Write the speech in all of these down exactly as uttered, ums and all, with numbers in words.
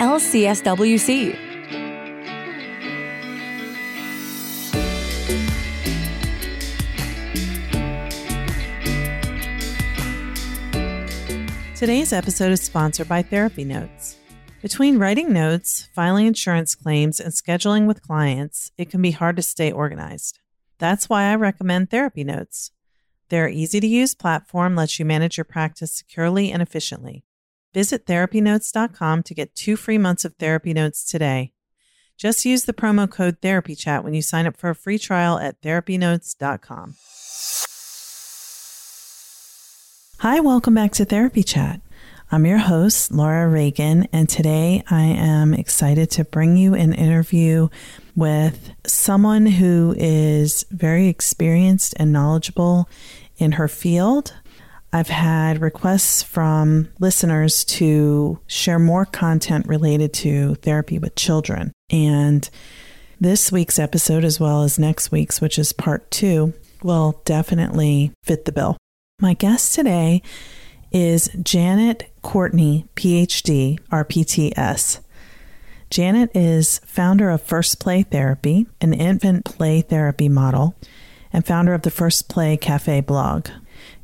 L C S W C. Today's episode is sponsored by Therapy Notes. Between writing notes, filing insurance claims, and scheduling with clients, it can be hard to stay organized. That's why I recommend Therapy Notes. Their easy-to-use platform lets you manage your practice securely and efficiently. Visit therapy notes dot com to get two free months of Therapy Notes today. Just use the promo code TherapyChat when you sign up for a free trial at therapy notes dot com. Hi, welcome back to Therapy Chat. I'm your host, Laura Reagan, and today I am excited to bring you an interview with someone who is very experienced and knowledgeable in her field. I've had requests from listeners to share more content related to therapy with children. And this week's episode, as well as next week's, which is part two, will definitely fit the bill. My guest today is Janet Courtney, P H D, R P T S. Janet is founder of FirstPlay Therapy, an infant play therapy model, and founder of the FirstPlay Cafe blog.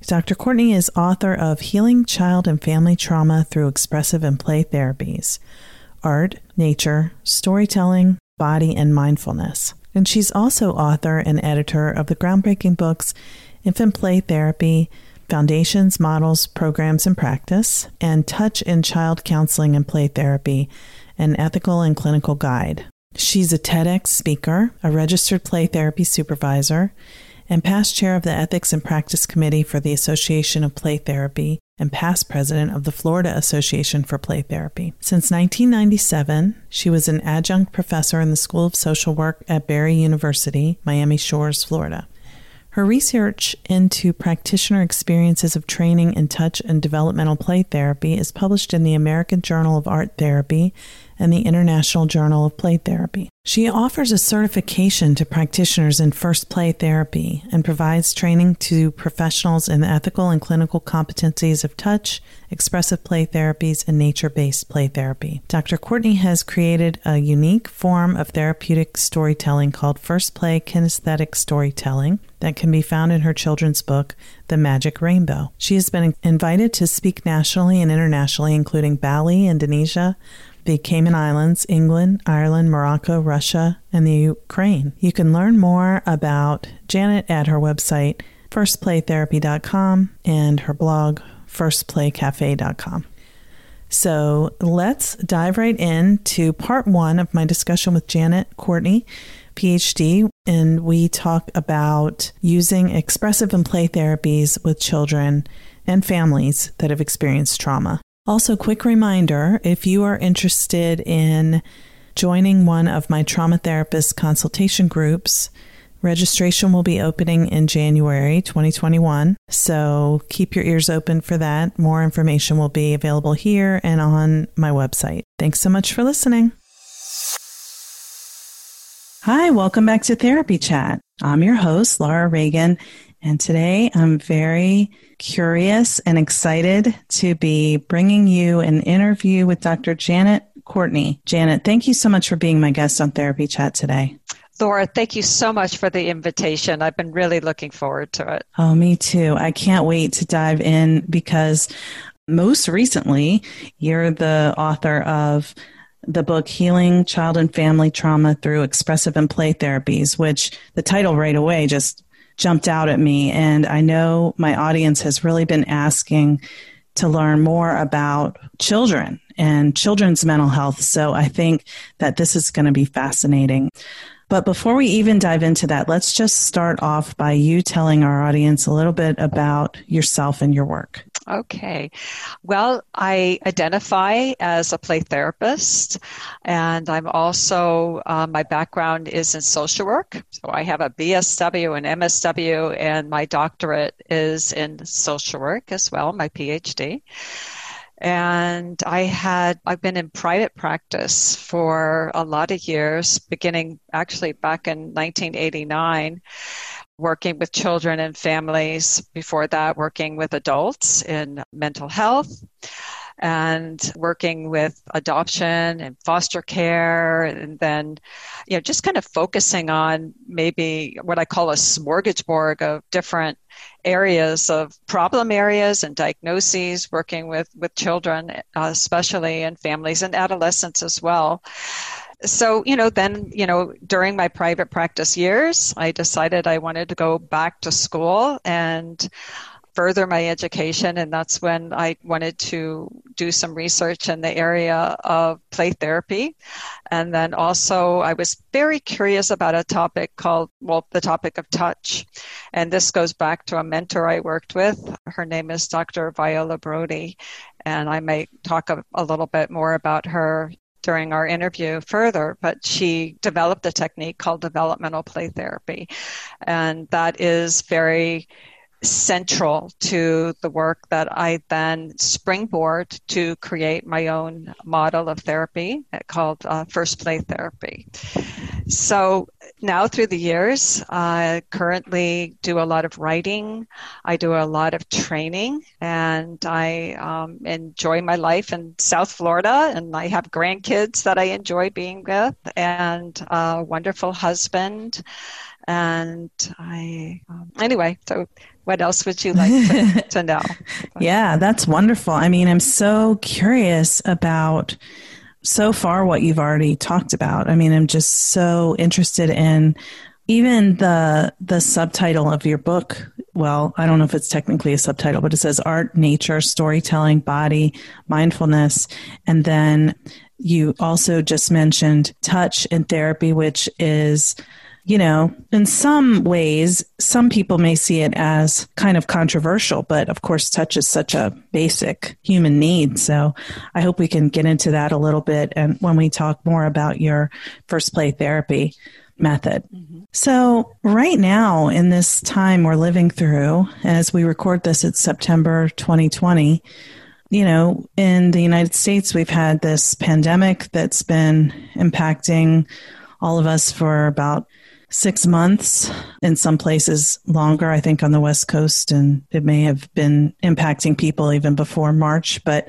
Doctor Courtney is author of Healing Child and Family Trauma Through Expressive and Play Therapies, Art, Nature, Storytelling, Body, and Mindfulness. And she's also author and editor of the groundbreaking books Infant Play Therapy, Foundations, Models, Programs, and Practice, and Touch in Child Counseling and Play Therapy, an Ethical and Clinical Guide. She's a TEDx speaker, a registered play therapy supervisor, and past chair of the Ethics and Practice Committee for the Association of Play Therapy and past president of the Florida Association for Play Therapy. Since nineteen ninety-seven, she was an adjunct professor in the School of Social Work at Barry University, Miami Shores, Florida. Her research into practitioner experiences of training in touch and developmental play therapy is published in the American Journal of Art Therapy and the International Journal of Play Therapy. She offers a certification to practitioners in FirstPlay Therapy and provides training to professionals in the ethical and clinical competencies of touch, expressive play therapies, and nature-based play therapy. Doctor Courtney has created a unique form of therapeutic storytelling called FirstPlay Kinesthetic Storytelling® that can be found in her children's book, The Magic Rainbow. She has been invited to speak nationally and internationally, including Bali, Indonesia, the Cayman Islands, England, Ireland, Morocco, Russia, and the Ukraine. You can learn more about Janet at her website, first play therapy dot com, and her blog, first play cafe dot com. So let's dive right into part one of my discussion with Janet Courtney, P H D, and we talk about using expressive and play therapies with children and families that have experienced trauma. Also, quick reminder, if you are interested in joining one of my trauma therapist consultation groups, registration will be opening in January twenty twenty-one. So keep your ears open for that. More information will be available here and on my website. Thanks so much for listening. Hi, welcome back to Therapy Chat. I'm your host, Laura Reagan, And today I'm very curious and excited to be bringing you an interview with Doctor Janet Courtney. Janet, thank you so much for being my guest on Therapy Chat today. Laura, thank you so much for the invitation. I've been really looking forward to it. Oh, me too. I can't wait to dive in because most recently, you're the author of the book Healing Child and Family Trauma Through Expressive and Play Therapies, which the title right away just jumped out at me. And I know my audience has really been asking to learn more about children and children's mental health. So I think that this is going to be fascinating. But before we even dive into that, let's just start off by you telling our audience a little bit about yourself and your work. Okay. Well, I identify as a play therapist, and I'm also, uh, my background is in social work. So I have a B S W and M S W, and my doctorate is in social work as well, my PhD. And I had, I've been in private practice for a lot of years, beginning actually back in nineteen eighty-nine, working with children and families. Before that, working with adults in mental health and working with adoption and foster care. And then, you know, just kind of focusing on maybe what I call a smorgasbord of different areas of problem areas and diagnoses, working with, with children, uh, especially, and families and adolescents as well. So, you know, then, you know, during my private practice years, I decided I wanted to go back to school and further my education. And that's when I wanted to do some research in the area of play therapy. And then also I was very curious about a topic called, well, the topic of touch. And this goes back to a mentor I worked with. Her name is Doctor Viola Brody. And I may talk a, a little bit more about her during our interview further, but she developed a technique called developmental play therapy. And that is very central to the work that I then springboard to create my own model of therapy called uh, FirstPlay Therapy. So now through the years, I currently do a lot of writing. I do a lot of training, and I um, enjoy my life in South Florida, and I have grandkids that I enjoy being with, and a wonderful husband. And I, um, anyway, so what else would you like to, to know? Yeah, that's wonderful. I mean, I'm so curious about so far what you've already talked about. I mean, I'm just so interested in even the the subtitle of your book. Well, I don't know if it's technically a subtitle, but it says Art, Nature, Storytelling, Body, Mindfulness. And then you also just mentioned touch and therapy, which is, you know, in some ways, some people may see it as kind of controversial, but of course, touch is such a basic human need. So I hope we can get into that a little bit and when we talk more about your FirstPlay Therapy method. Mm-hmm. So right now in this time we're living through, as we record this, it's September twenty twenty, you know, in the United States, we've had this pandemic that's been impacting all of us for about six months, in some places longer, I think on the West Coast, and it may have been impacting people even before March. But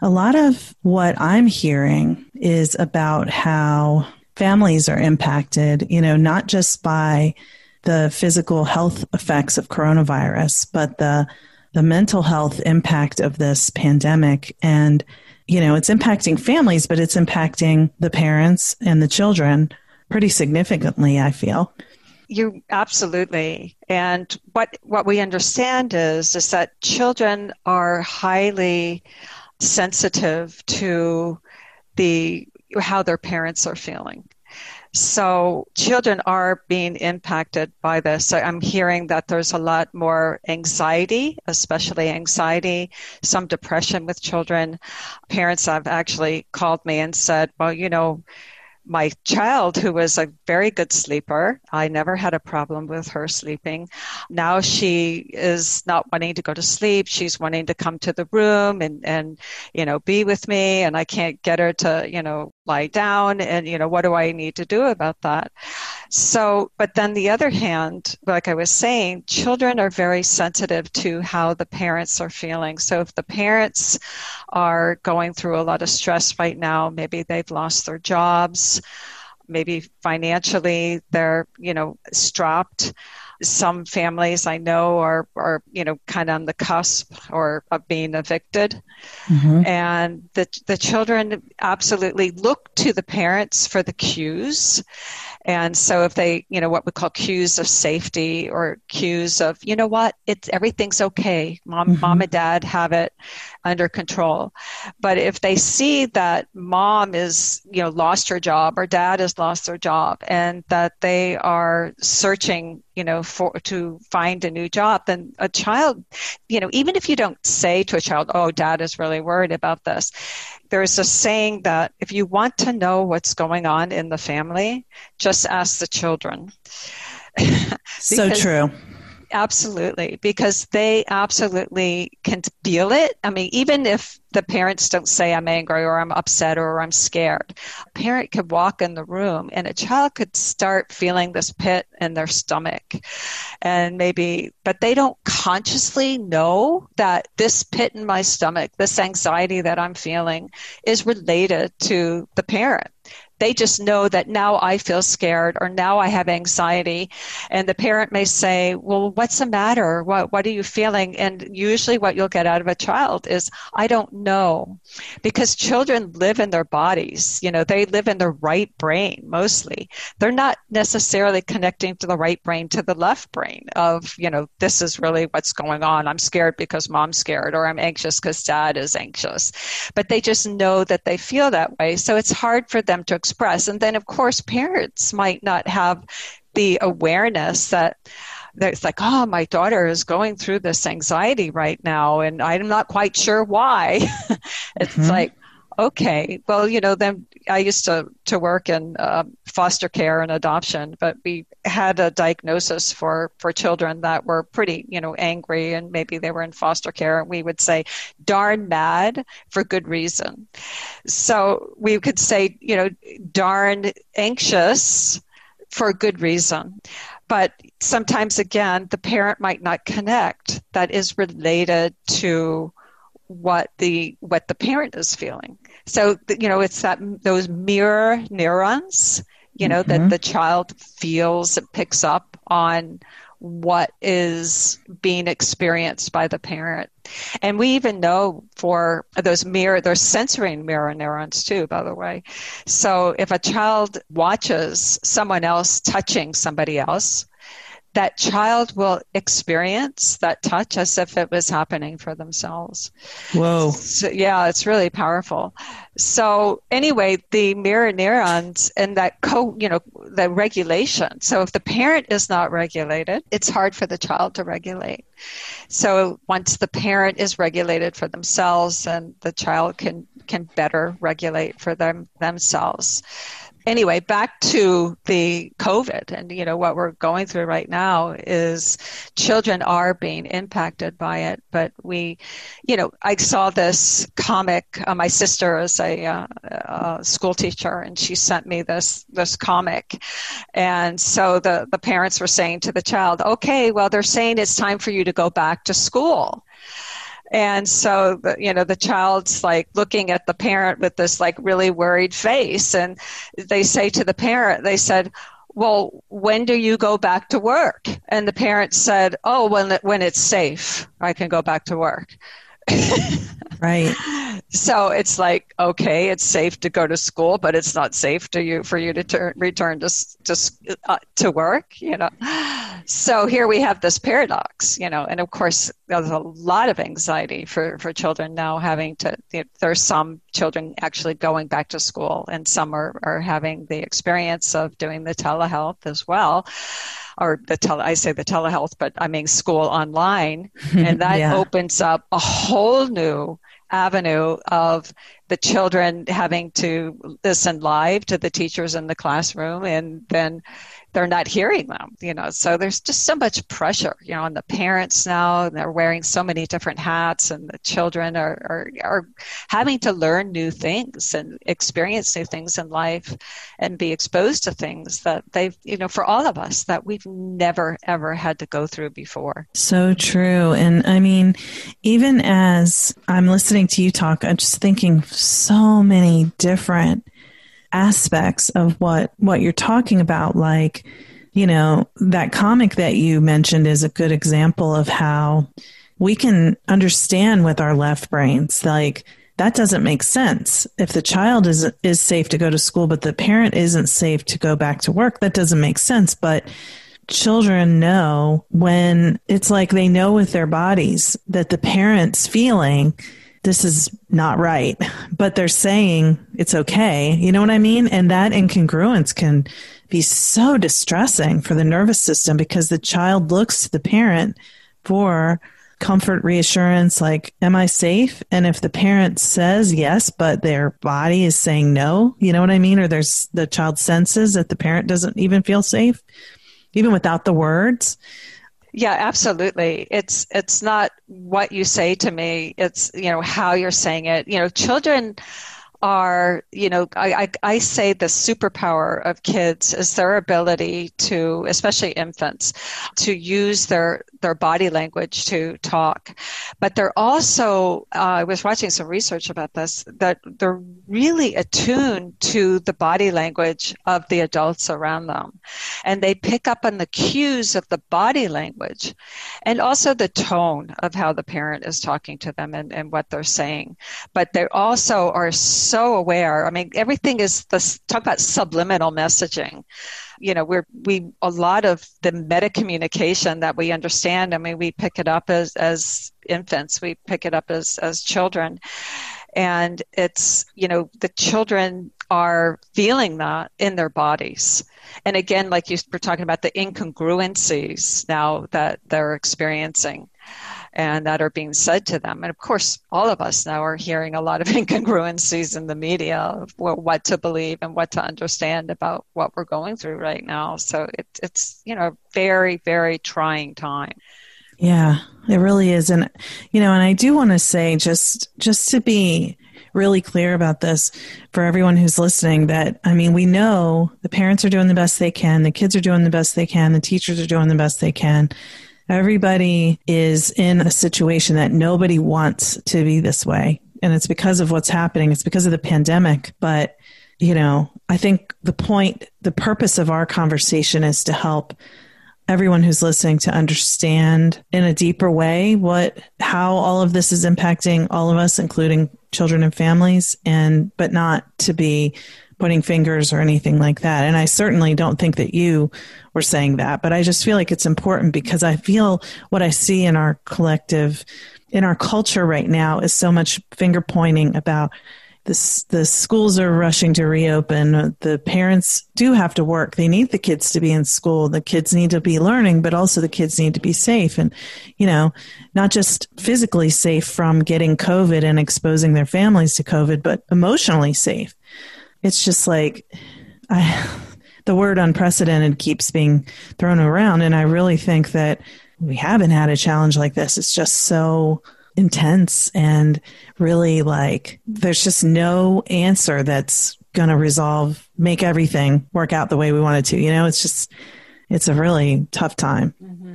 a lot of what I'm hearing is about how families are impacted, you know, not just by the physical health effects of coronavirus, but the the mental health impact of this pandemic. And, you know, it's impacting families, but it's impacting the parents and the children pretty significantly, I feel. You absolutely. And what what we understand is, is that children are highly sensitive to the how their parents are feeling. So children are being impacted by this. So I'm hearing that there's a lot more anxiety, especially anxiety, some depression with children. Parents have actually called me and said, well, you know, my child, who was a very good sleeper, I never had a problem with her sleeping. Now she is not wanting to go to sleep. She's wanting to come to the room and, and, you know, be with me, and I can't get her to, you know, lie down, and, you know, what do I need to do about that? So, but then the other hand, like I was saying, children are very sensitive to how the parents are feeling. So if the parents are going through a lot of stress right now, maybe they've lost their jobs, maybe financially they're, you know, strapped. Some families I know are, are you know, kind of on the cusp or of being evicted. Mm-hmm. And the the children absolutely look to the parents for the cues. And so if they, you know, what we call cues of safety or cues of, you know what, it's everything's okay. Mom, mm-hmm. mom and dad have it under control. But if they see that mom is, you know, lost her job or dad has lost their job and that they are searching, you know, for to find a new job, then a child, you know, even if you don't say to a child, oh, dad is really worried about this, there's a saying that if you want to know what's going on in the family, just ask the children. because, so true. Absolutely, because they absolutely can feel it. I mean, even if the parents don't say I'm angry or I'm upset or I'm scared, a parent could walk in the room and a child could start feeling this pit in their stomach. And maybe, but they don't consciously know that this pit in my stomach, this anxiety that I'm feeling is related to the parent. They just know that now I feel scared or now I have anxiety. And the parent may say, well, what's the matter? What, what are you feeling? And usually what you'll get out of a child is, I don't know. Because children live in their bodies. You know, they live in their right brain mostly. They're not necessarily connecting to the right brain to the left brain of, you know, this is really what's going on. I'm scared because mom's scared or I'm anxious because dad is anxious. But they just know that they feel that way. So it's hard for them to express. And then, of course, parents might not have the awareness that, that it's like, oh, my daughter is going through this anxiety right now, and I'm not quite sure why. It's mm-hmm. like, okay, well, you know, then I used to, to work in uh, foster care and adoption, but we had a diagnosis for, for children that were pretty, you know, angry, and maybe they were in foster care, and we would say, darn mad for good reason. So we could say, you know, darn anxious for good reason. But sometimes, again, the parent might not connect that is related to what the what the parent is feeling. So, you know, it's that those mirror neurons, you know, mm-hmm. that the child feels and picks up on what is being experienced by the parent. And we even know for those mirror, those sensory mirror neurons too, by the way. So if a child watches someone else touching somebody else, that child will experience that touch as if it was happening for themselves. Whoa. So, yeah, it's really powerful. So anyway, the mirror neurons and that co, you know, the regulation. So if the parent is not regulated, it's hard for the child to regulate. So once the parent is regulated for themselves, then the child can, can better regulate for them themselves. Anyway, back to the COVID, and, you know, what we're going through right now is children are being impacted by it. But we, you know, I saw this comic. Uh, my sister is a, uh, a school teacher, and she sent me this this comic. And so the, the parents were saying to the child, okay, well, they're saying it's time for you to go back to school. And so, you know, the child's like looking at the parent with this like really worried face. And they say to the parent, they said, well, when do you go back to work? And the parent said, oh, when when it's safe, I can go back to work. Right. So it's like, okay, it's safe to go to school, but it's not safe to you for you to turn, return to to uh, to work, you know. So here we have this paradox, you know, and of course there's a lot of anxiety for, for children now having to, you know, there's some children actually going back to school, and some are, are having the experience of doing the telehealth as well. Or the tele, I say the telehealth, but I mean school online. And that yeah. opens up a whole new avenue of the children having to listen live to the teachers in the classroom, and then they're not hearing them, you know. So there's just so much pressure, you know, on the parents now. They're wearing so many different hats, and the children are, are, are having to learn new things and experience new things in life and be exposed to things that they've, you know, for all of us, that we've never, ever had to go through before. So true. And I mean, even as I'm listening to you talk, I'm just thinking so many different aspects of what, what you're talking about. Like, you know, that comic that you mentioned is a good example of how we can understand with our left brains, like, that doesn't make sense. If the child is is safe to go to school, but the parent isn't safe to go back to work, that doesn't make sense. But children know, when it's like they know with their bodies that the parent's feeling, this is not right, but they're saying it's okay. You know what I mean? And that incongruence can be so distressing for the nervous system, because the child looks to the parent for comfort, reassurance, like, am I safe? And if the parent says yes, but their body is saying no, you know what I mean? Or there's the child senses that the parent doesn't even feel safe, even without the words. Yeah, absolutely. It's it's not what you say to me. It's, you know, how you're saying it. You know, children are, you know, I, I, I say the superpower of kids is their ability to, especially infants, to use their their body language to talk. But they're also, uh, I was watching some research about this, that they're really attuned to the body language of the adults around them. And they pick up on the cues of the body language and also the tone of how the parent is talking to them and, and what they're saying. But they also are so aware. I mean, everything is, this, talk about subliminal messaging. You know, we're, we, a lot of the metacommunication that we understand, I mean, we pick it up as, as infants, we pick it up as, as children. And it's, you know, the children are feeling that in their bodies. And again, like you were talking about, the incongruencies now that they're experiencing and that are being said to them. And of course, all of us now are hearing a lot of incongruencies in the media of what to believe and what to understand about what we're going through right now. So it, it's, you know, a very, very trying time. Yeah, it really is. And, you know, and I do want to say, just just to be really clear about this for everyone who's listening, that, I mean, we know the parents are doing the best they can, the kids are doing the best they can, the teachers are doing the best they can. Everybody is in a situation that nobody wants to be this way. And it's because of what's happening. It's because of the pandemic. But, you know, I think the point, the purpose of our conversation is to help everyone who's listening to understand in a deeper way what, how all of this is impacting all of us, including children and families, and, but not to be pointing fingers or anything like that. And I certainly don't think that you were saying that, but I just feel like it's important, because I feel what I see in our collective, in our culture right now, is so much finger pointing about this. The schools are rushing to reopen. The parents do have to work. They need the kids to be in school. The kids need to be learning, but also the kids need to be safe. And, you know, not just physically safe from getting COVID and exposing their families to COVID, but emotionally safe. It's just like, I, the word unprecedented keeps being thrown around. And I really think that we haven't had a challenge like this. It's just so intense, and really, like, there's just no answer that's going to resolve, make everything work out the way we want it to. You know, it's just, it's a really tough time. Mm-hmm.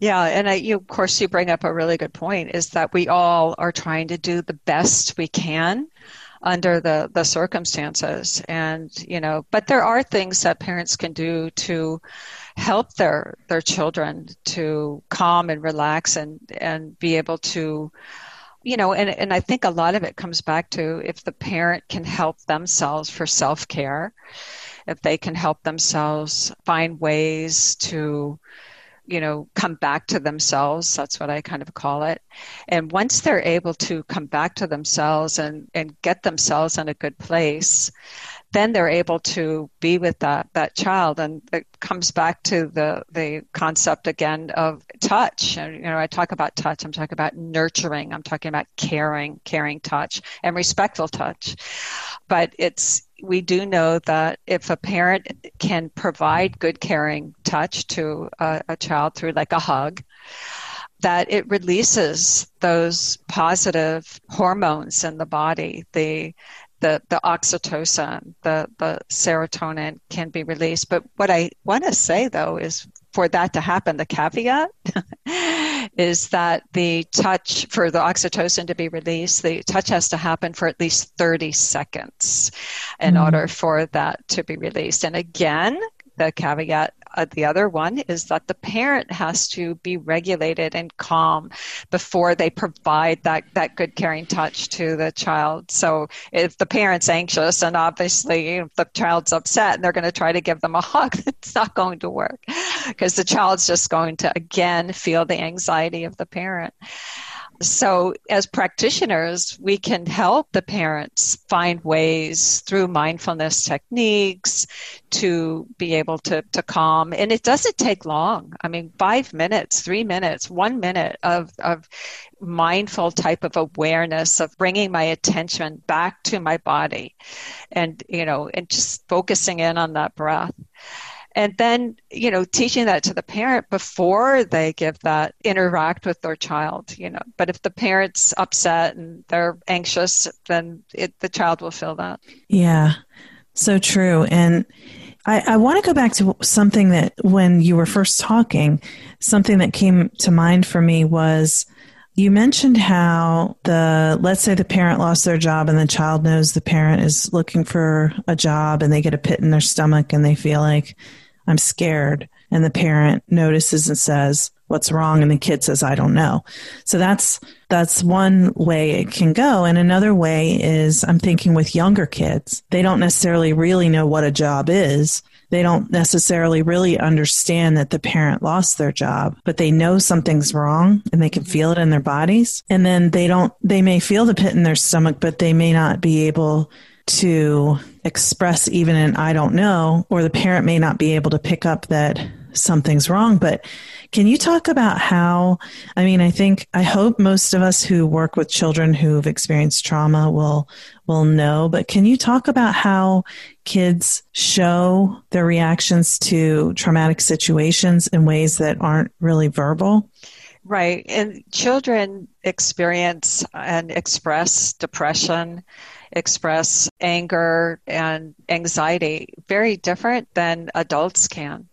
Yeah. And I, you, of course, you bring up a really good point, is that we all are trying to do the best we can under the, the circumstances. And, you know, but there are things that parents can do to help their, their children to calm and relax and, and be able to, you know, and, and I think a lot of it comes back to, if the parent can help themselves for self-care, if they can help themselves find ways to, you know, come back to themselves. That's what I kind of call it. And once they're able to come back to themselves and, and get themselves in a good place, then they're able to be with that, that child. And it comes back to the, the concept again of touch. And, you know, I talk about touch. I'm talking about nurturing. I'm talking about caring, caring touch and respectful touch. But it's, we do know that if a parent can provide good caring touch to a, a child through like a hug, that it releases those positive hormones in the body. The the the oxytocin, the, the serotonin can be released. But what I want to say, though, is for that to happen, the caveat is that the touch, for the oxytocin to be released, the touch has to happen for at least thirty seconds in mm-hmm. order for that to be released. And again, the caveat, uh, the other one, is that the parent has to be regulated and calm before they provide that, that good caring touch to the child. So if the parent's anxious and obviously you know, the child's upset and they're going to try to give them a hug, it's not going to work because the child's just going to, again, feel the anxiety of the parent. So as practitioners, we can help the parents find ways through mindfulness techniques to be able to, to calm. And it doesn't take long. I mean, five minutes, three minutes, one minute of, of mindful type of awareness of bringing my attention back to my body and, you know, and just focusing in on that breath. And then, you know, teaching that to the parent before they give that, interact with their child, you know. But if the parent's upset and they're anxious, then it, the child will feel that. Yeah, so true. And I, I want to go back to something that when you were first talking, something that came to mind for me was you mentioned how the, let's say the parent lost their job and the child knows the parent is looking for a job and they get a pit in their stomach and they feel like, I'm scared. And the parent notices and says, what's wrong? And the kid says, I don't know. So that's that's one way it can go. And another way is, I'm thinking with younger kids, they don't necessarily really know what a job is. They don't necessarily really understand that the parent lost their job, but they know something's wrong and they can feel it in their bodies. And then they don't, they may feel the pit in their stomach, but they may not be able to express even an I don't know, or the parent may not be able to pick up that something's wrong. But can you talk about how, I mean, I think, I hope most of us who work with children who've experienced trauma will will know, but can you talk about how kids show their reactions to traumatic situations in ways that aren't really verbal? Right. And children experience and express depression, express anger and anxiety very different than adults can.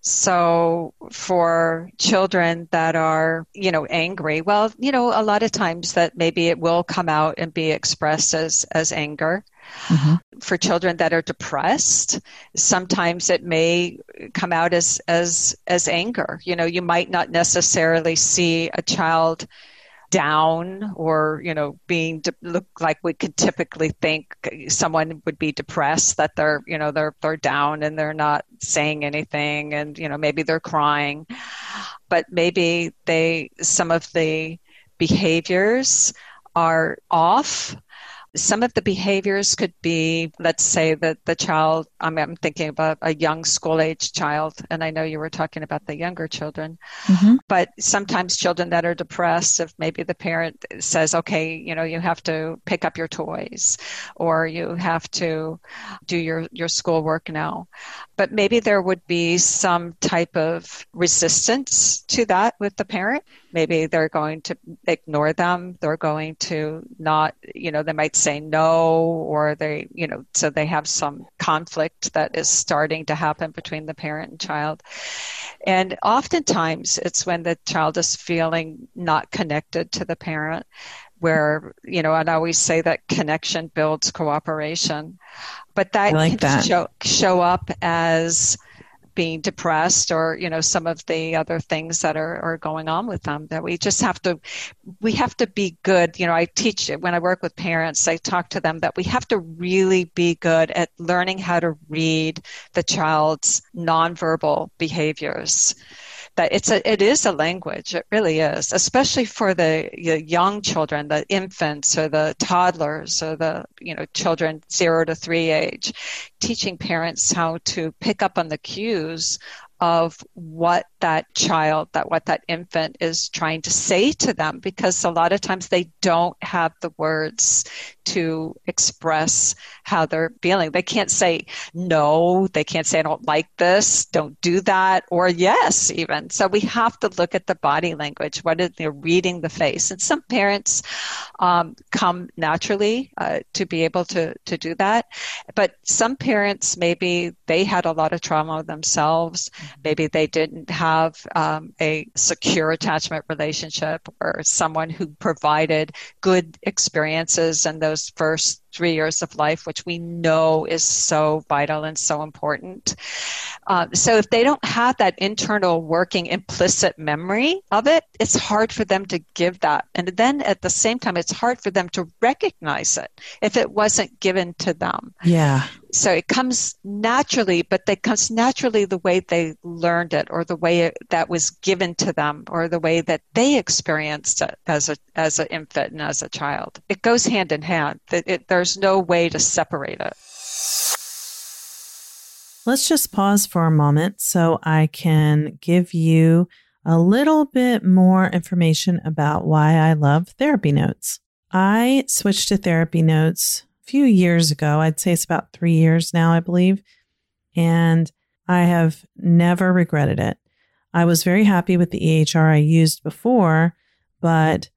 So for children that are, you know, angry, well, you know, a lot of times that maybe it will come out and be expressed as, as anger. Mm-hmm. For children that are depressed, sometimes it may come out as, as, as anger. You know, you might not necessarily see a child down or, you know, being de- look like we could typically think someone would be depressed, that they're, you know, they're, they're down and they're not saying anything and, you know, maybe they're crying, but maybe they, some of the behaviors are off. Some of the behaviors could be, let's say that the child, I mean, I'm thinking about a young school age child, and I know you were talking about the younger children, mm-hmm. but sometimes children that are depressed, if maybe the parent says, okay, you know, you have to pick up your toys or you have to do your, your schoolwork now. But maybe there would be some type of resistance to that with the parent. Maybe they're going to ignore them. They're going to not, you know, they might say no, or they, you know, so they have some conflict that is starting to happen between the parent and child. And oftentimes it's when the child is feeling not connected to the parent, where, you know, I'd always say that connection builds cooperation, but that like can that. Show, show up as being depressed or, you know, some of the other things that are, are going on with them, that we just have to, we have to be good. You know, I teach it when I work with parents, I talk to them that we have to really be good at learning how to read the child's nonverbal behaviors, that it's a, it is a language. It really is, especially for the young children, the infants or the toddlers or the, you know, children zero to three age, teaching parents how to pick up on the cues of what that child, that what that infant is trying to say to them, because a lot of times they don't have the words to express how they're feeling. They can't say no, they can't say I don't like this, don't do that, or yes even. So we have to look at the body language, what is, they're reading the face. And some parents um, come naturally uh, to be able to, to do that. But some parents, maybe they had a lot of trauma themselves. Maybe they didn't have um, a secure attachment relationship or someone who provided good experiences in those first three years of life, which we know is so vital and so important. Uh, so if they don't have that internal working implicit memory of it, it's hard for them to give that. And then at the same time, it's hard for them to recognize it if it wasn't given to them. Yeah. So it comes naturally, but it comes naturally the way they learned it or the way it, that was given to them or the way that they experienced it as a as an infant and as a child. It goes hand in hand. It, it, there's no way to separate it. Let's just pause for a moment so I can give you a little bit more information about why I love Therapy Notes. I switched to Therapy Notes few years ago. I'd say it's about three years now, I believe. And I have never regretted it. I was very happy with the E H R I used before, but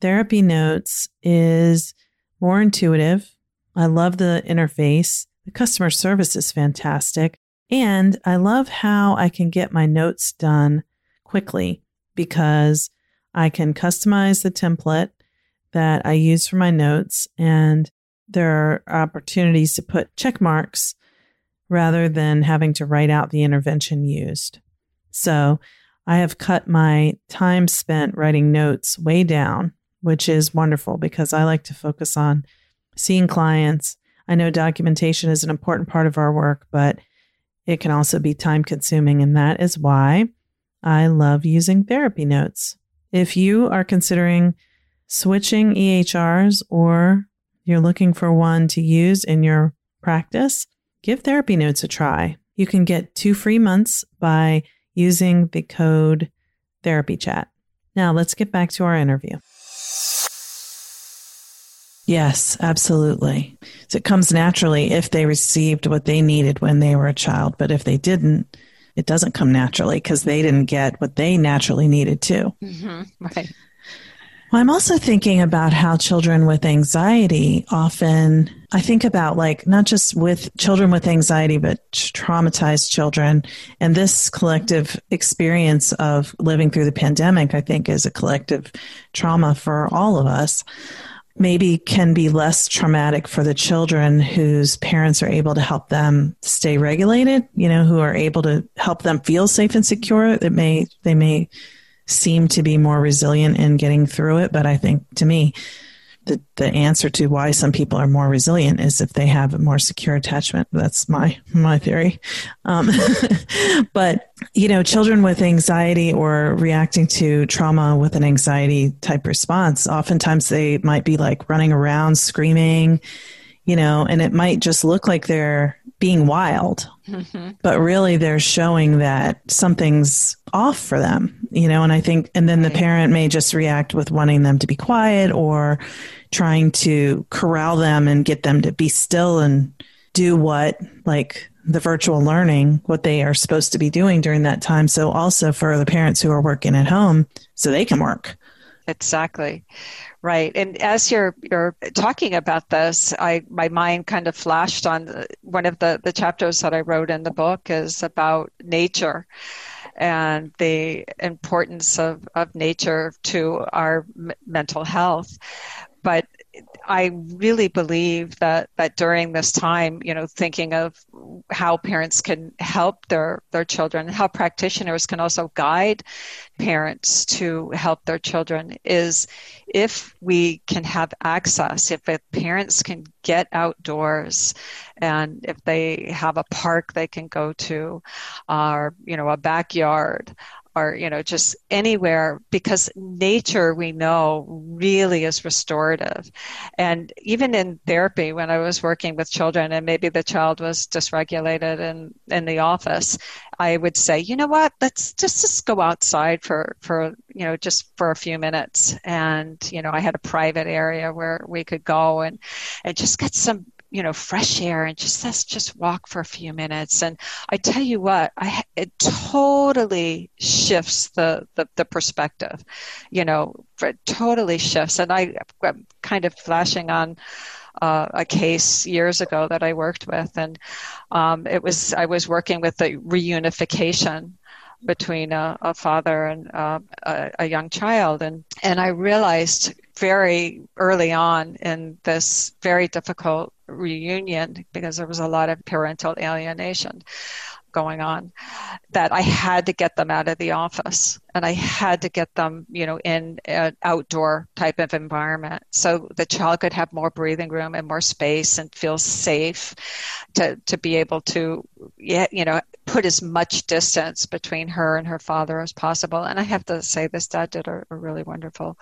Therapy Notes is more intuitive. I love the interface. The customer service is fantastic. And I love how I can get my notes done quickly because I can customize the template that I use for my notes, and there are opportunities to put check marks rather than having to write out the intervention used. So I have cut my time spent writing notes way down, which is wonderful because I like to focus on seeing clients. I know documentation is an important part of our work, but it can also be time consuming. And that is why I love using Therapy Notes. If you are considering switching E H Rs or you're looking for one to use in your practice, give Therapy Notes a try. You can get two free months by using the code Therapy Chat. Now let's get back to our interview. Yes, absolutely. So it comes naturally if they received what they needed when they were a child, but if they didn't, it doesn't come naturally because they didn't get what they naturally needed too. Mm-hmm. Right. Well, I'm also thinking about how children with anxiety often, I think about like not just with children with anxiety, but traumatized children. And this collective experience of living through the pandemic, I think, is a collective trauma for all of us. Maybe can be less traumatic for the children whose parents are able to help them stay regulated, you know, who are able to help them feel safe and secure. That may, they may seem to be more resilient in getting through it. But I think to me, the, the answer to why some people are more resilient is if they have a more secure attachment. That's my, my theory. Um, but, you know, children with anxiety or reacting to trauma with an anxiety type response, oftentimes they might be like running around screaming, you know, and it might just look like they're being wild, mm-hmm. but really they're showing that something's off for them, you know, and I think, and then the parent may just react with wanting them to be quiet or trying to corral them and get them to be still and do what, like the virtual learning, what they are supposed to be doing during that time. So also for the parents who are working at home so they can work. Exactly. Right. And as you're you're talking about this, I my mind kind of flashed on the, one of the, the chapters that I wrote in the book is about nature and the importance of, of nature to our m- mental health. But I really believe that, that during this time, you know, thinking of how parents can help their, their children, how practitioners can also guide parents to help their children is if we can have access, if parents can get outdoors and if they have a park they can go to, or, you know, a backyard, or, you know, just anywhere, because nature, we know, really is restorative. And even in therapy, when I was working with children and maybe the child was dysregulated in, in the office, I would say, you know what, let's just, just go outside for, for, you know, just for a few minutes. And, you know, I had a private area where we could go and, and just get some, you know, fresh air, and just let's just walk for a few minutes. And I tell you what, I, it totally shifts the, the, the perspective, you know, it totally shifts. And I, I'm kind of flashing on uh, a case years ago that I worked with. And um, it was, I was working with the reunification between a, a father and uh, a, a young child. And, and I realized very early on in this very difficult reunion, because there was a lot of parental alienation going on, that I had to get them out of the office, and I had to get them, you know, in an outdoor type of environment so the child could have more breathing room and more space and feel safe to, to be able to, you know, put as much distance between her and her father as possible. And I have to say, this dad did a, a really wonderful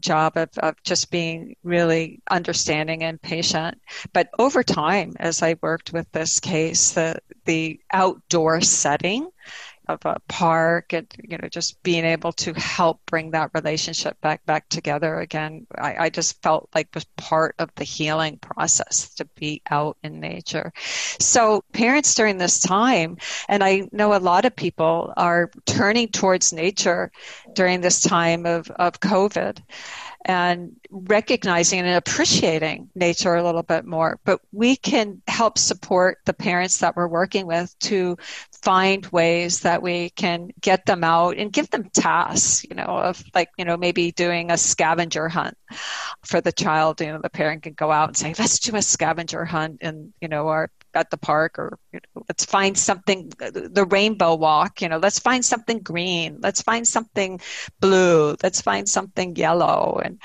job of, of just being really understanding and patient. But over time, as I worked with this case, the the outdoor setting of a park and, you know, just being able to help bring that relationship back back together again, I, I just felt like was part of the healing process, to be out in nature. So parents during this time, and I know a lot of people are turning towards nature during this time of, of COVID, and recognizing and appreciating nature a little bit more. But we can help support the parents that we're working with to find ways that we can get them out and give them tasks, you know, of like, you know, maybe doing a scavenger hunt for the child. You know, the parent can go out and say, let's do a scavenger hunt and, you know, our at the park, or, you know, let's find something, the rainbow walk, you know, let's find something green, let's find something blue, let's find something yellow. And,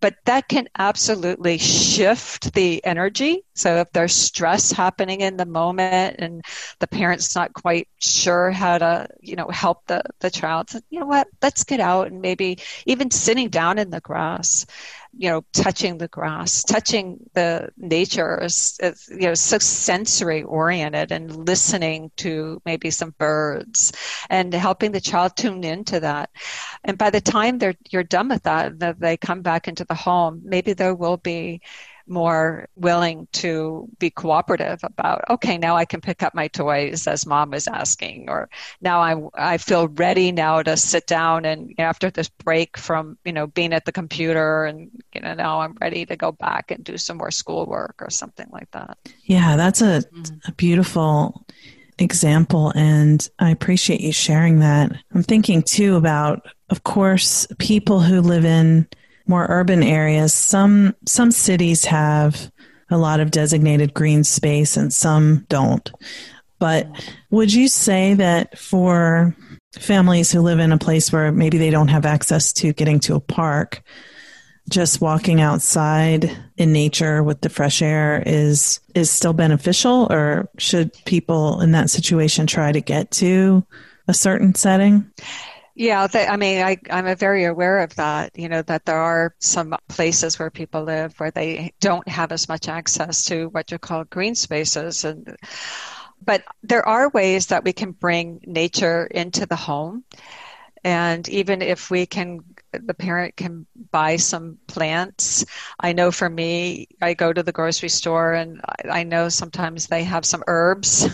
but that can absolutely shift the energy. So if there's stress happening in the moment and the parent's not quite sure how to, you know, help the, the child, so, you know what, let's get out. And maybe even sitting down in the grass, you know, touching the grass, touching the nature is, is, you know, so sensory oriented, and listening to maybe some birds and helping the child tune into that. And by the time they're, you're done with that, that they come back into the home, maybe there will be more willing to be cooperative about, okay, now I can pick up my toys as mom was asking, or now I'm, I feel ready now to sit down, and after this break from, you know, being at the computer, and, you know, now I'm ready to go back and do some more schoolwork or something like that. Yeah, that's a, mm-hmm. a beautiful example. And I appreciate you sharing that. I'm thinking too about, of course, people who live in more urban areas. Some some cities have a lot of designated green space and some don't. But would you say that for families who live in a place where maybe they don't have access to getting to a park, just walking outside in nature with the fresh air is is still beneficial, or should people in that situation try to get to a certain setting? Yeah, they, I mean, I, I'm very aware of that, you know, that there are some places where people live where they don't have as much access to what you call green spaces. And but there are ways that we can bring nature into the home. And even if we can, the parent can buy some plants. I know for me, I go to the grocery store, and I, I know sometimes they have some herbs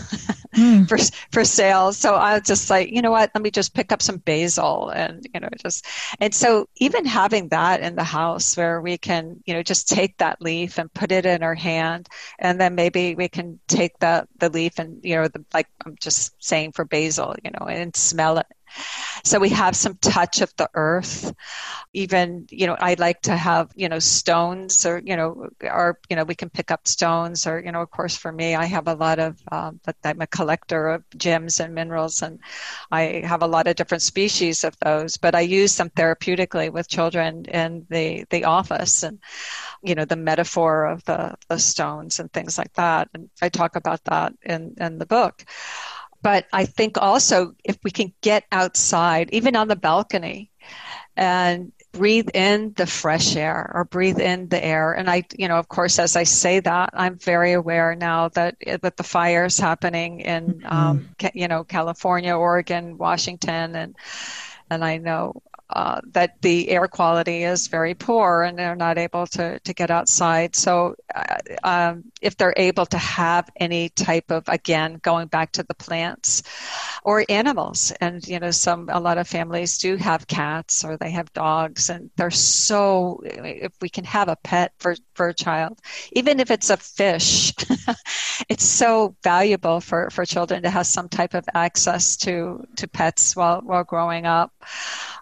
mm. for for sale. So I was just like, you know what, let me just pick up some basil, and, you know, just, and so even having that in the house where we can, you know, just take that leaf and put it in our hand, and then maybe we can take that the leaf and, you know, the, like I'm just saying for basil, you know, and smell it. So we have some touch of the earth. Even, you know, I like to have, you know, stones, or, you know, or, you know, we can pick up stones, or, you know, of course for me, I have a lot of, um, I'm a collector of gems and minerals, and I have a lot of different species of those, but I use them therapeutically with children in the, the office, and, you know, the metaphor of the, the stones and things like that. And I talk about that in, in the book. But I think also if we can get outside, even on the balcony, and breathe in the fresh air or breathe in the air. And I, you know, of course, as I say that, I'm very aware now that that the fires happening in, mm-hmm. um, ca- you know, California, Oregon, Washington, and and I know uh, that the air quality is very poor, and they're not able to to get outside. So, uh, um, if they're able to have any type of, again, going back to the plants or animals, and you know, some a lot of families do have cats or they have dogs, and they're so. If we can have a pet for for a child, even if it's a fish, it's so valuable for, for children to have some type of access to to pets while while growing up.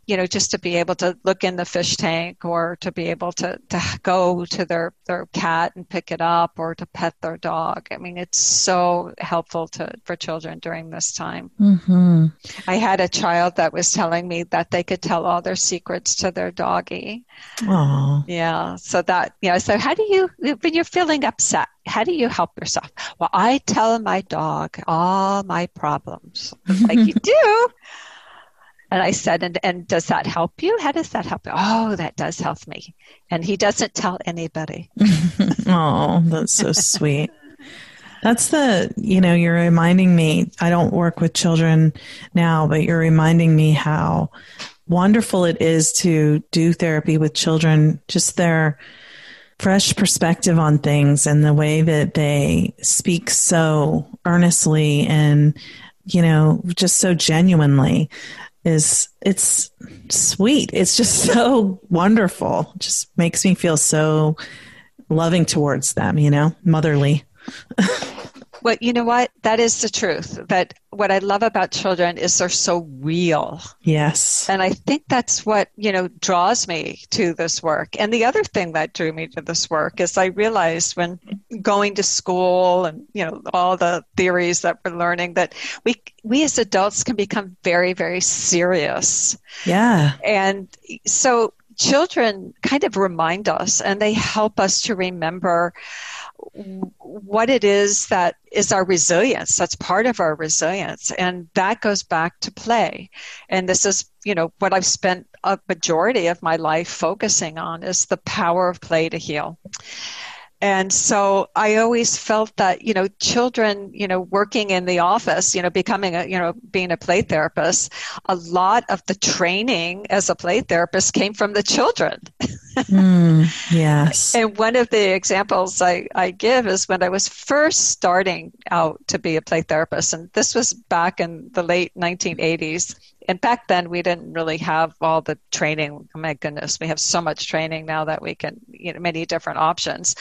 You know, just to be able to look in the fish tank, or to be able to to go to their their cat and pick it up, or to pet their dog. I mean, it's so helpful to for children during this time. Mm-hmm. I had a child that was telling me that they could tell all their secrets to their doggie. Aww. Yeah. So that, you know, so how do you, when you're feeling upset, how do you help yourself? Well, I tell my dog all my problems. Like, you do. And I said, and, and does that help you? How does that help you? Oh, that does help me. And he doesn't tell anybody. Oh, that's so sweet. That's the, you know, you're reminding me, I don't work with children now, but you're reminding me how wonderful it is to do therapy with children, just their fresh perspective on things and the way that they speak so earnestly and, you know, just so genuinely. Is it's sweet. It's just so wonderful. It just makes me feel so loving towards them, you know, motherly. Well, you know what? That is the truth. But what I love about children is they're so real. Yes. And I think that's what, you know, draws me to this work. And the other thing that drew me to this work is I realized when going to school and, you know, all the theories that we're learning, that we we as adults can become very, very serious. Yeah. And so children kind of remind us, and they help us to remember what it is that is our resilience. That's part of our resilience. And that goes back to play. And this is, you know, what I've spent a majority of my life focusing on, is the power of play to heal. And so I always felt that, you know, children, you know, working in the office, you know, becoming a, you know, being a play therapist, a lot of the training as a play therapist came from the children. Mm, yes. And one of the examples I, I give is when I was first starting out to be a play therapist, and this was back in the late nineteen eighties. And back then, we didn't really have all the training. Oh my goodness, we have so much training now that we can, you know, many different options.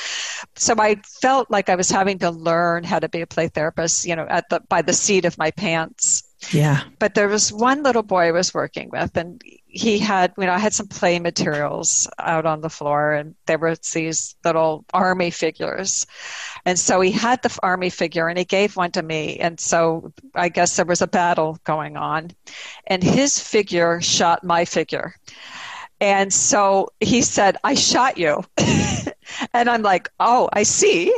So I felt like I was having to learn how to be a play therapist, you know, at the by the seat of my pants. Yeah. But there was one little boy I was working with, and he had, you know, I had some play materials out on the floor, and there were these little army figures. And so he had the army figure, and he gave one to me. And so I guess there was a battle going on, and his figure shot my figure. And so he said, I shot you. And I'm like, oh, I see.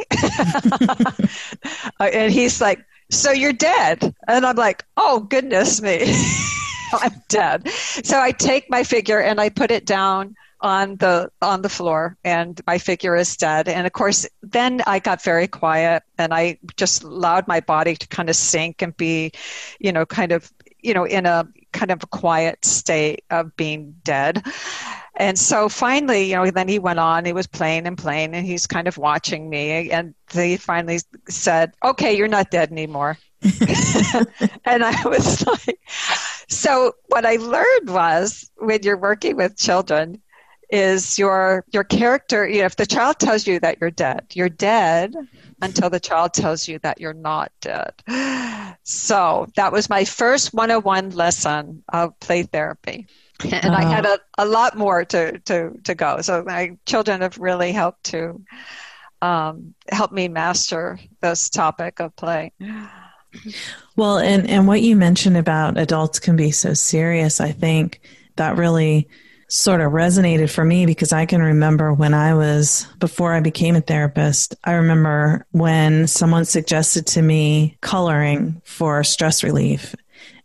And he's like, so you're dead. And I'm like, oh, goodness me. I'm dead. So I take my figure and I put it down on the on the floor, and my figure is dead. And of course, then I got very quiet, and I just allowed my body to kind of sink and be, you know, kind of, you know, in a kind of a quiet state of being dead. And so finally, you know, then he went on, he was playing and playing, and he's kind of watching me. And he finally said, okay, you're not dead anymore. And I was like, so what I learned was, when you're working with children, is your your character, you know, if the child tells you that you're dead, you're dead until the child tells you that you're not dead. So that was my first one oh one lesson of play therapy. And oh. I had a, a lot more to, to, to go. So my children have really helped to um, help me master this topic of play. Well, and, and what you mentioned about adults can be so serious, I think that really sort of resonated for me because I can remember when I was, before I became a therapist, I remember when someone suggested to me coloring for stress relief.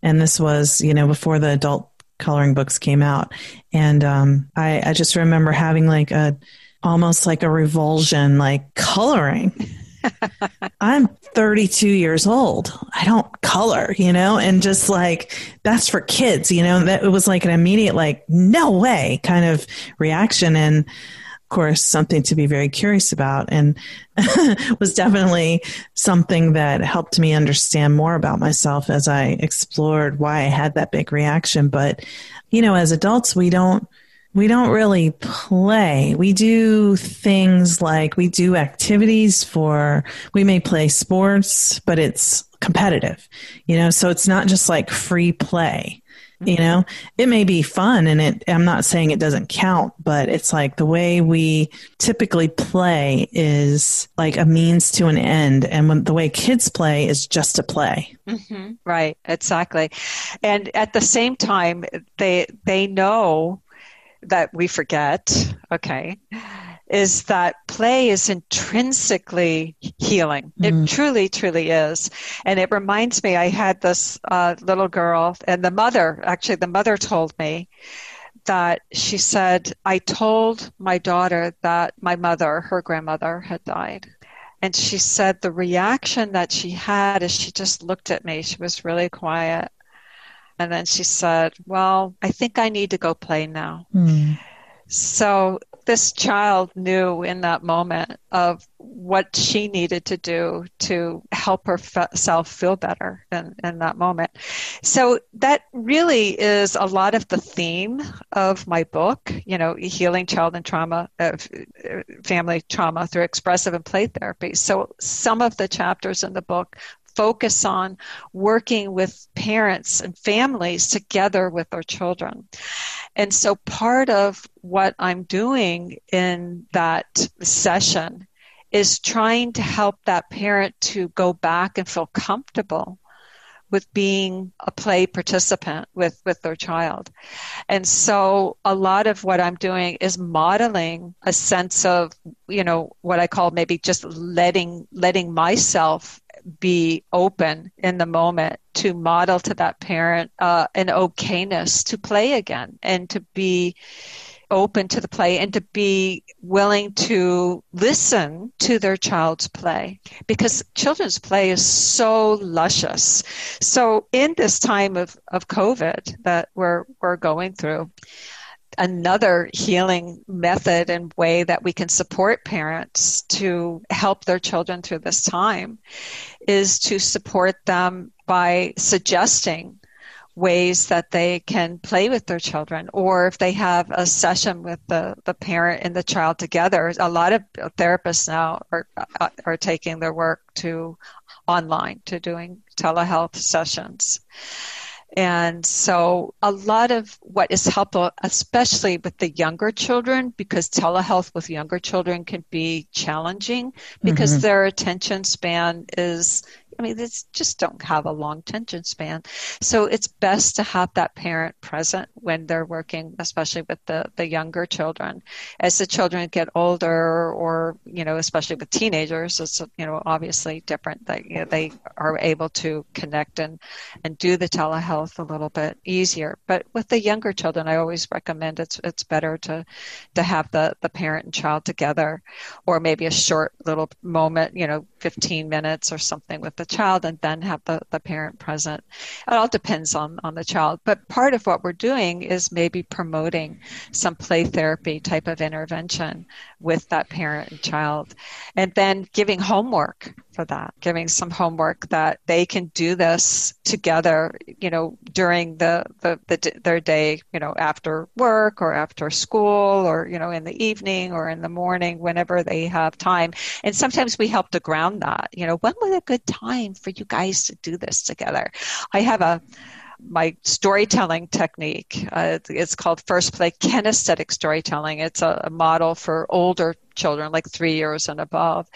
And this was, you know, before the adult coloring books came out. And um, I, I just remember having like a, almost like a revulsion, like coloring. I'm thirty-two years old. I don't color, you know, and just like, that's for kids, you know, that it was like an immediate, like, no way kind of reaction. And of course, something to be very curious about, and was definitely something that helped me understand more about myself as I explored why I had that big reaction. But, you know, as adults, we don't, We don't really play. We do things like we do activities for, we may play sports, but it's competitive, you know, so it's not just like free play, you know, it may be fun and it, I'm not saying it doesn't count, but it's like the way we typically play is like a means to an end. And when the way kids play is just to play. Mm-hmm. Right. Exactly. And at the same time, they, they know that we forget, okay, is that play is intrinsically healing. Mm. It truly, truly is. And it reminds me, I had this uh, little girl, and the mother, actually the mother told me that she said, I told my daughter that my mother, her grandmother, had died. And she said the reaction that she had is she just looked at me. She was really quiet. And then she said, well, I think I need to go play now. Mm. So this child knew in that moment of what she needed to do to help herself feel better in, in that moment. So that really is a lot of the theme of my book, you know, Healing Child and Trauma, uh, Family Trauma Through Expressive and Play Therapy. So some of the chapters in the book focus on working with parents and families together with their children. And so part of what I'm doing in that session is trying to help that parent to go back and feel comfortable with being a play participant with, with their child. And so a lot of what I'm doing is modeling a sense of, you know, what I call maybe just letting letting myself be open in the moment to model to that parent uh, an okayness to play again and to be open to the play and to be willing to listen to their child's play, because children's play is so luscious. So in this time of, of COVID that we're we're going through, another healing method and way that we can support parents to help their children through this time is to support them by suggesting ways that they can play with their children, or if they have a session with the, the parent and the child together. A lot of therapists now are are taking their work to online, to doing telehealth sessions. And so a lot of what is helpful, especially with the younger children, because telehealth with younger children can be challenging because mm-hmm. their attention span is, I mean, they just don't have a long attention span. So it's best to have that parent present when they're working, especially with the, the younger children. As the children get older, or, you know, especially with teenagers, it's, you know, obviously different. They, you know, they are able to connect and, and do the telehealth a little bit easier. But with the younger children, I always recommend it's it's better to to have the, the parent and child together, or maybe a short little moment, you know, fifteen minutes or something with the child, and then have the, the parent present. It all depends on, on the child. But part of what we're doing is maybe promoting some play therapy type of intervention with that parent and child, and then giving homework for that, giving some homework that they can do this together, you know, during the, the, the their day, you know, after work or after school, or, you know, in the evening or in the morning, whenever they have time. And sometimes we help to ground that, you know, when was a good time for you guys to do this together? I have a my storytelling technique. Uh, it's called FirstPlay Kinesthetic Storytelling. It's a, a model for older children, like three years and above.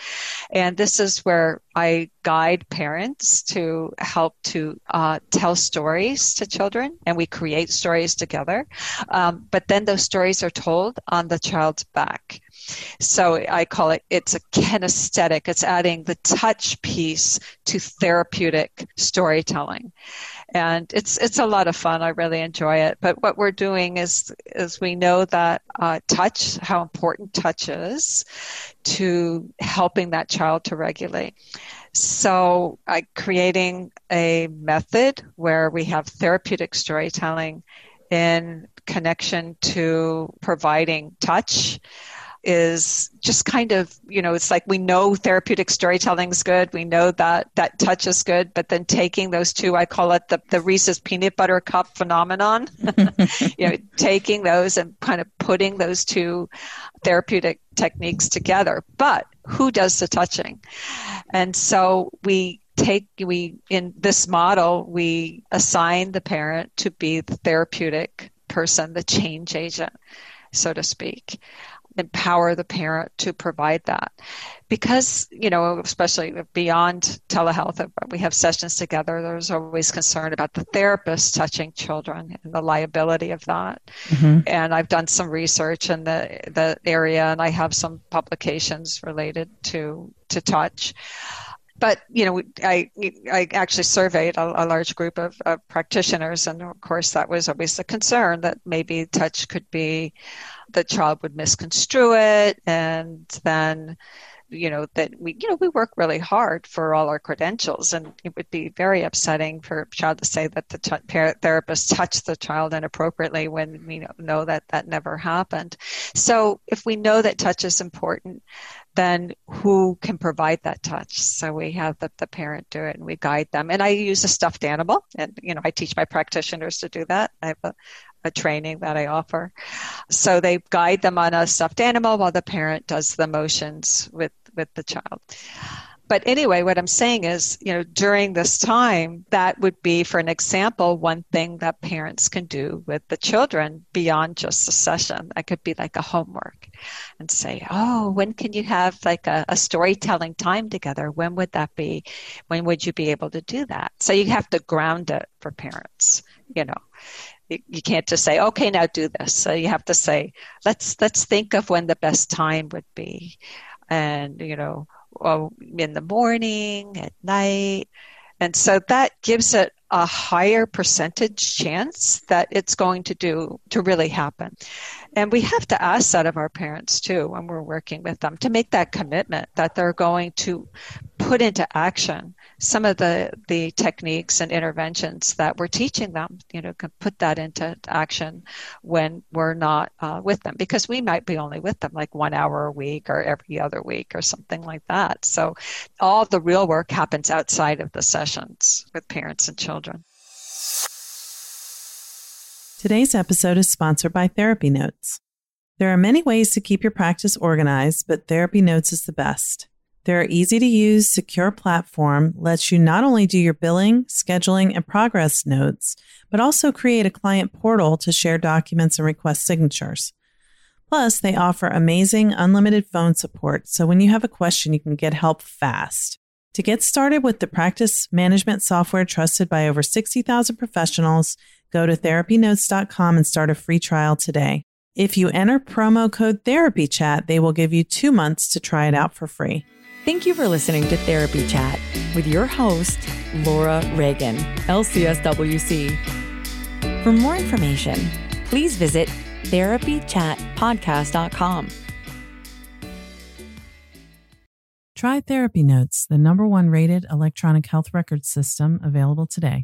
And this is where I guide parents to help to uh, tell stories to children, and we create stories together. Um, but then those stories are told on the child's back. So I call it, it's a kinesthetic. It's adding the touch piece to therapeutic storytelling. And it's it's a lot of fun. I really enjoy it. But what we're doing is, is we know that uh, touch, how important touch is to helping that child to regulate. So I'm creating a method where we have therapeutic storytelling in connection to providing touch is just kind of, you know, it's like we know therapeutic storytelling is good. We know that that touch is good, but then taking those two, I call it the, the Reese's peanut butter cup phenomenon, you know, taking those and kind of putting those two therapeutic techniques together. But who does the touching? And so we take, we, in this model, we assign the parent to be the therapeutic person, the change agent, so to speak. Empower the parent to provide that. Because, you know, especially beyond telehealth, we have sessions together, there's always concern about the therapist touching children and the liability of that. Mm-hmm. And I've done some research in the, the area, and I have some publications related to, to touch. But, you know, I I actually surveyed a, a large group of, of practitioners, and of course that was always the concern that maybe touch could be, the child would misconstrue it, and then, you know, that we, you know, we work really hard for all our credentials, and it would be very upsetting for a child to say that the t- parent therapist touched the child inappropriately when we know that that never happened. So if we know that touch is important, then who can provide that touch? So we have the, the parent do it, and we guide them. And I use a stuffed animal, and, you know, I teach my practitioners to do that. I have a a training that I offer. So they guide them on a stuffed animal while the parent does the motions with, with the child. But anyway, what I'm saying is, you know, during this time, that would be, for an example, one thing that parents can do with the children beyond just the session. That could be like a homework and say, oh, when can you have like a, a storytelling time together? When would that be? When would you be able to do that? So you have to ground it for parents, you know. You can't just say, okay, now do this. So you have to say, let's let's think of when the best time would be. And, you know, in the morning, at night. And so that gives it a higher percentage chance that it's going to do to really happen. And we have to ask that of our parents too when we're working with them, to make that commitment that they're going to put into action some of the, the techniques and interventions that we're teaching them, you know, can put that into action when we're not uh, with them, because we might be only with them like one hour a week or every other week or something like that. So all the real work happens outside of the sessions with parents and children. Today's episode is sponsored by Therapy Notes. There are many ways to keep your practice organized, but Therapy Notes is the best. Their easy-to-use, secure platform lets you not only do your billing, scheduling, and progress notes, but also create a client portal to share documents and request signatures. Plus, they offer amazing unlimited phone support, so when you have a question, you can get help fast. To get started with the practice management software trusted by over sixty thousand professionals, go to therapy notes dot com and start a free trial today. If you enter promo code TherapyChat, they will give you two months to try it out for free. Thank you for listening to Therapy Chat with your host, Laura Reagan, L C S W C. For more information, please visit therapy chat podcast dot com. Try Therapy Notes, the number one rated electronic health record system available today.